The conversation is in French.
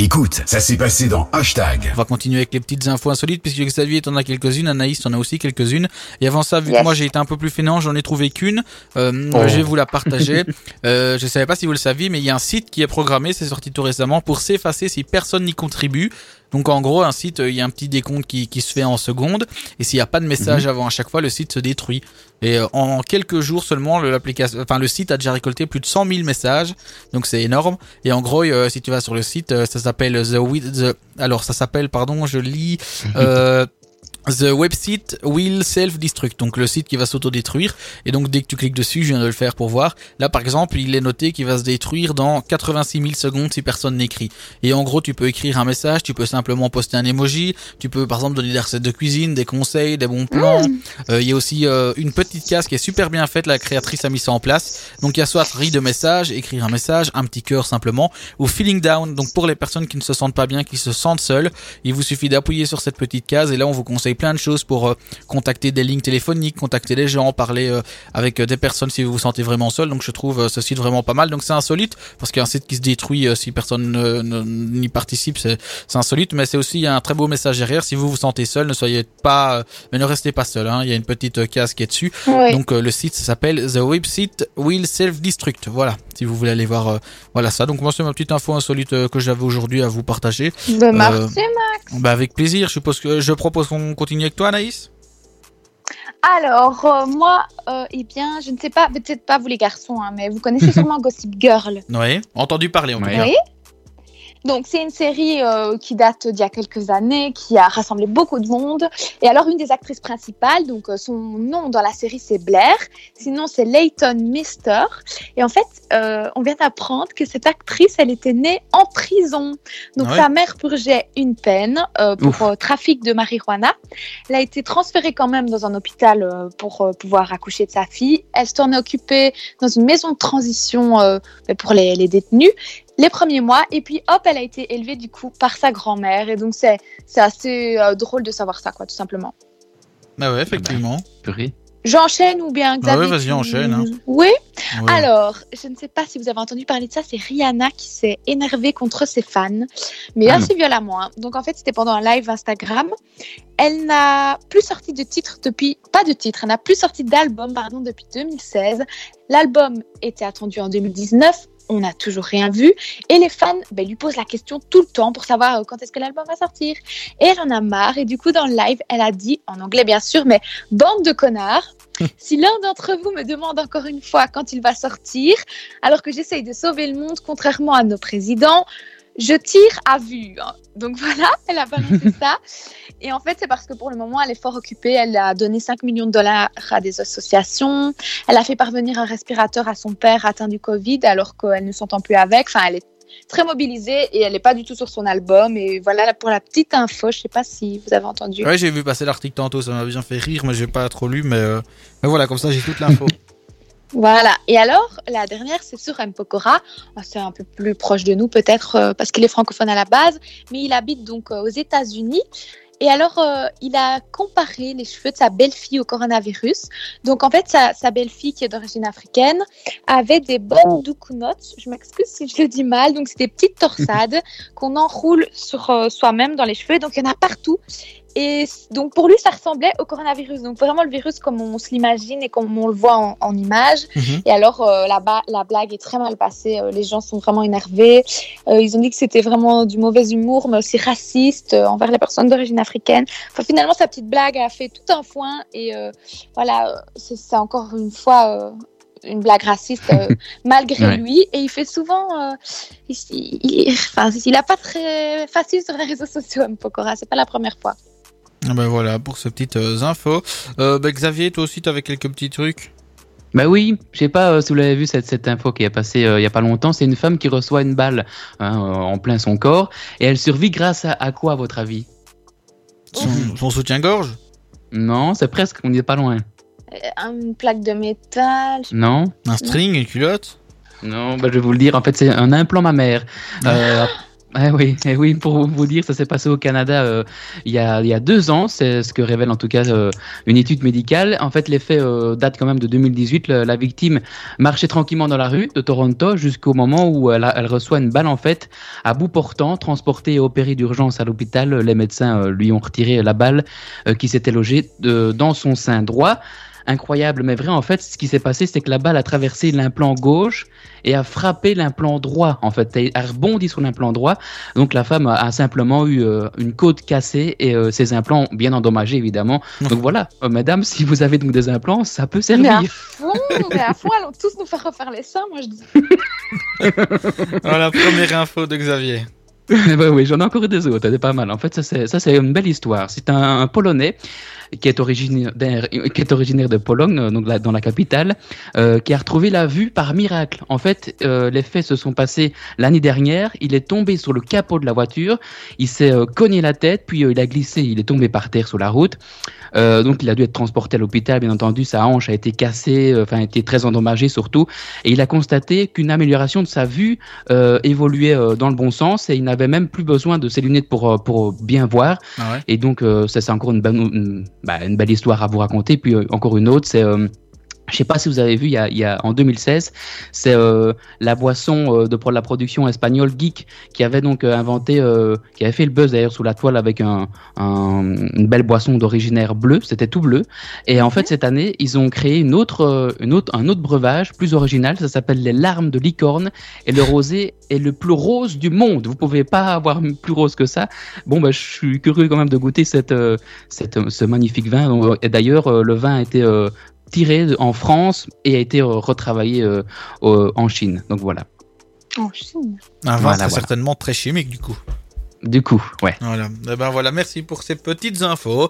Écoute, ça s'est passé dans Hashtag. On va continuer avec les petites infos insolites, puisque Xavier t'en a quelques-unes, Anaïs t'en a aussi quelques-unes. Et avant ça, vu que moi j'ai été un peu plus fainéant, j'en ai trouvé qu'une. Je vais vous la partager. Je savais pas si vous le saviez, mais il y a un site qui est programmé, c'est sorti tout récemment, pour s'effacer si personne n'y contribue. Donc en gros, un site, il y a un petit décompte qui se fait en secondes, et s'il n'y a pas de message avant à chaque fois, le site se détruit. Et en quelques jours seulement, le site a déjà récolté plus de 100 000 messages, donc c'est énorme. Et en gros, si tu vas sur le site, ça s'appelle The website will self-destruct, donc le site qui va s'autodétruire. Et donc dès que tu cliques dessus, je viens de le faire pour voir. Là par exemple, il est noté qu'il va se détruire dans 86 000 secondes si personne n'écrit. Et en gros, tu peux écrire un message, tu peux simplement poster un emoji, tu peux par exemple donner des recettes de cuisine, des conseils, des bons plans. Il y a aussi une petite case qui est super bien faite, la créatrice a mis ça en place. Donc il y a soit rire de message, écrire un message, un petit cœur simplement, ou feeling down. Donc pour les personnes qui ne se sentent pas bien, qui se sentent seules, il vous suffit d'appuyer sur cette petite case et là on vous conseille plein de choses pour contacter des lignes téléphoniques, contacter les gens, parler avec des personnes si vous vous sentez vraiment seul. Donc je trouve ce site vraiment pas mal. Donc c'est insolite parce qu'un site qui se détruit si personne n'y participe, c'est insolite, mais c'est aussi un très beau message derrière. Si vous vous sentez seul, ne restez pas seul. Il y a une petite case qui est dessus. Ouais. Donc le site s'appelle The Website Will Self-Destruct. Voilà, si vous voulez aller voir ça. Donc moi c'est ma petite info insolite que j'avais aujourd'hui à vous partager. Merci Max. Avec plaisir. Je propose qu'on continue avec toi, Anaïs. Alors, je ne sais pas, peut-être pas vous les garçons, mais vous connaissez sûrement Gossip Girl. Oui, entendu parler en tout cas. Oui. Donc, c'est une série qui date d'il y a quelques années, qui a rassemblé beaucoup de monde. Et alors, une des actrices principales, donc son nom dans la série, c'est Blair. Sinon, c'est Leighton Mister. Et en fait, on vient d'apprendre que cette actrice, elle était née en prison. Donc, sa mère purgeait une peine pour trafic de marijuana. Elle a été transférée quand même dans un hôpital pour pouvoir accoucher de sa fille. Elle s'en est occupée dans une maison de transition pour les détenus. Les premiers mois, et puis hop, elle a été élevée du coup par sa grand-mère, et donc c'est assez drôle de savoir ça, quoi, tout simplement. Bah ouais, effectivement. Purée. J'enchaîne ou bien Xavier? Ah oui, vas-y, enchaîne. Hein. Oui. Ouais. Alors, je ne sais pas si vous avez entendu parler de ça, c'est Rihanna qui s'est énervée contre ses fans, mais assez violemment. Donc en fait, c'était pendant un live Instagram. Elle n'a plus sorti de titre elle n'a plus sorti d'album, depuis 2016. L'album était attendu en 2019. On n'a toujours rien vu. Et les fans lui posent la question tout le temps pour savoir quand est-ce que l'album va sortir. Et elle en a marre. Et du coup, dans le live, elle a dit, en anglais bien sûr, mais « Bande de connards, si l'un d'entre vous me demande encore une fois quand il va sortir, alors que j'essaye de sauver le monde contrairement à nos présidents, je tire à vue. » Donc voilà, elle a balancé ça. Et en fait, c'est parce que pour le moment, elle est fort occupée. Elle a donné $5 millions à des associations. Elle a fait parvenir un respirateur à son père atteint du Covid alors qu'elle ne s'entend plus avec. Enfin, elle est très mobilisée et elle n'est pas du tout sur son album. Et voilà pour la petite info. Je ne sais pas si vous avez entendu. Oui, j'ai vu passer l'article tantôt. Ça m'a bien fait rire, mais je n'ai pas trop lu. Mais voilà, comme ça, j'ai toute l'info. Voilà. Et alors, la dernière, c'est sur M. Pokora. C'est un peu plus proche de nous, peut-être, parce qu'il est francophone à la base, mais il habite donc aux États-Unis. Et alors, il a comparé les cheveux de sa belle-fille au coronavirus. Donc, en fait, sa belle-fille, qui est d'origine africaine, avait des bonnes doucounottes. Je m'excuse si je le dis mal. Donc, c'est des petites torsades qu'on enroule sur soi-même dans les cheveux. Donc, il y en a partout. Et donc, pour lui, ça ressemblait au coronavirus. Donc, vraiment le virus comme on se l'imagine et comme on le voit en image. Et alors, là-bas, la blague est très mal passée. Les gens sont vraiment énervés. Ils ont dit que c'était vraiment du mauvais humour, mais aussi raciste envers les personnes d'origine africaine. Enfin, finalement, sa petite blague a fait tout un foin. Et voilà, c'est encore une fois... une blague raciste malgré lui, et il fait souvent il a pas très facile sur les réseaux sociaux, M. Pokora, c'est pas la première fois. Voilà pour ces petites infos. Xavier, toi aussi t'avais quelques petits trucs. Je sais pas si vous l'avez vu, cette info qui est passée il y a pas longtemps. C'est une femme qui reçoit une balle en plein son corps, et elle survit grâce à quoi à votre avis? Son soutien-gorge? Non, c'est presque, on y est pas loin. Une plaque de métal? Non. Un string, une culotte? Non, je vais vous le dire, en fait c'est un implant mammaire. Eh oui, pour vous dire, ça s'est passé au Canada il y a 2 ans, c'est ce que révèle en tout cas une étude médicale. En fait, les faits datent quand même de 2018. La victime marchait tranquillement dans la rue de Toronto jusqu'au moment où elle reçoit une balle en fait à bout portant, transportée et opérée d'urgence à l'hôpital. Les médecins lui ont retiré la balle qui s'était logée dans son sein droit. Incroyable, mais vrai, en fait, ce qui s'est passé, c'est que la balle a traversé l'implant gauche et a frappé l'implant droit, en fait, a rebondi sur l'implant droit. Donc, la femme a simplement eu une côte cassée et ses implants bien endommagés, évidemment. Donc, voilà, mesdames, si vous avez donc des implants, ça peut servir. Mais à fond, allons tous nous faire refaire les seins, moi je dis. Voilà, première info de Xavier. Ben oui, j'en ai encore eu des autres, c'est pas mal. En fait, ça c'est une belle histoire. C'est un Polonais qui est originaire de Pologne, donc dans la capitale, qui a retrouvé la vue par miracle. En fait, les faits se sont passés l'année dernière. Il est tombé sur le capot de la voiture, il s'est cogné la tête, puis il a glissé, il est tombé par terre sur la route. Donc, il a dû être transporté à l'hôpital, bien entendu. Sa hanche a été cassée, a été très endommagée surtout. Et il a constaté qu'une amélioration de sa vue évoluait dans le bon sens et il n'avait même plus besoin de ses lunettes pour bien voir. Ah ouais. Et donc, ça, c'est encore une belle histoire à vous raconter. Puis, encore une autre, c'est... je sais pas si vous avez vu, il y a en 2016, c'est la boisson pour la production espagnole Geek qui avait donc inventé, qui avait fait le buzz d'ailleurs sous la toile avec une belle boisson d'originaire bleu, c'était tout bleu. Et en fait cette année, ils ont créé un autre breuvage plus original, ça s'appelle les larmes de licorne et le rosé est le plus rose du monde. Vous pouvez pas avoir plus rose que ça. Bon bah je suis curieux quand même de goûter ce magnifique vin. Et d'ailleurs le vin a été tiré en France et a été retravaillé en Chine. Donc voilà. En Chine. Un vin voilà, certainement très chimique du coup. Ouais. Voilà. Eh ben voilà. Merci pour ces petites infos.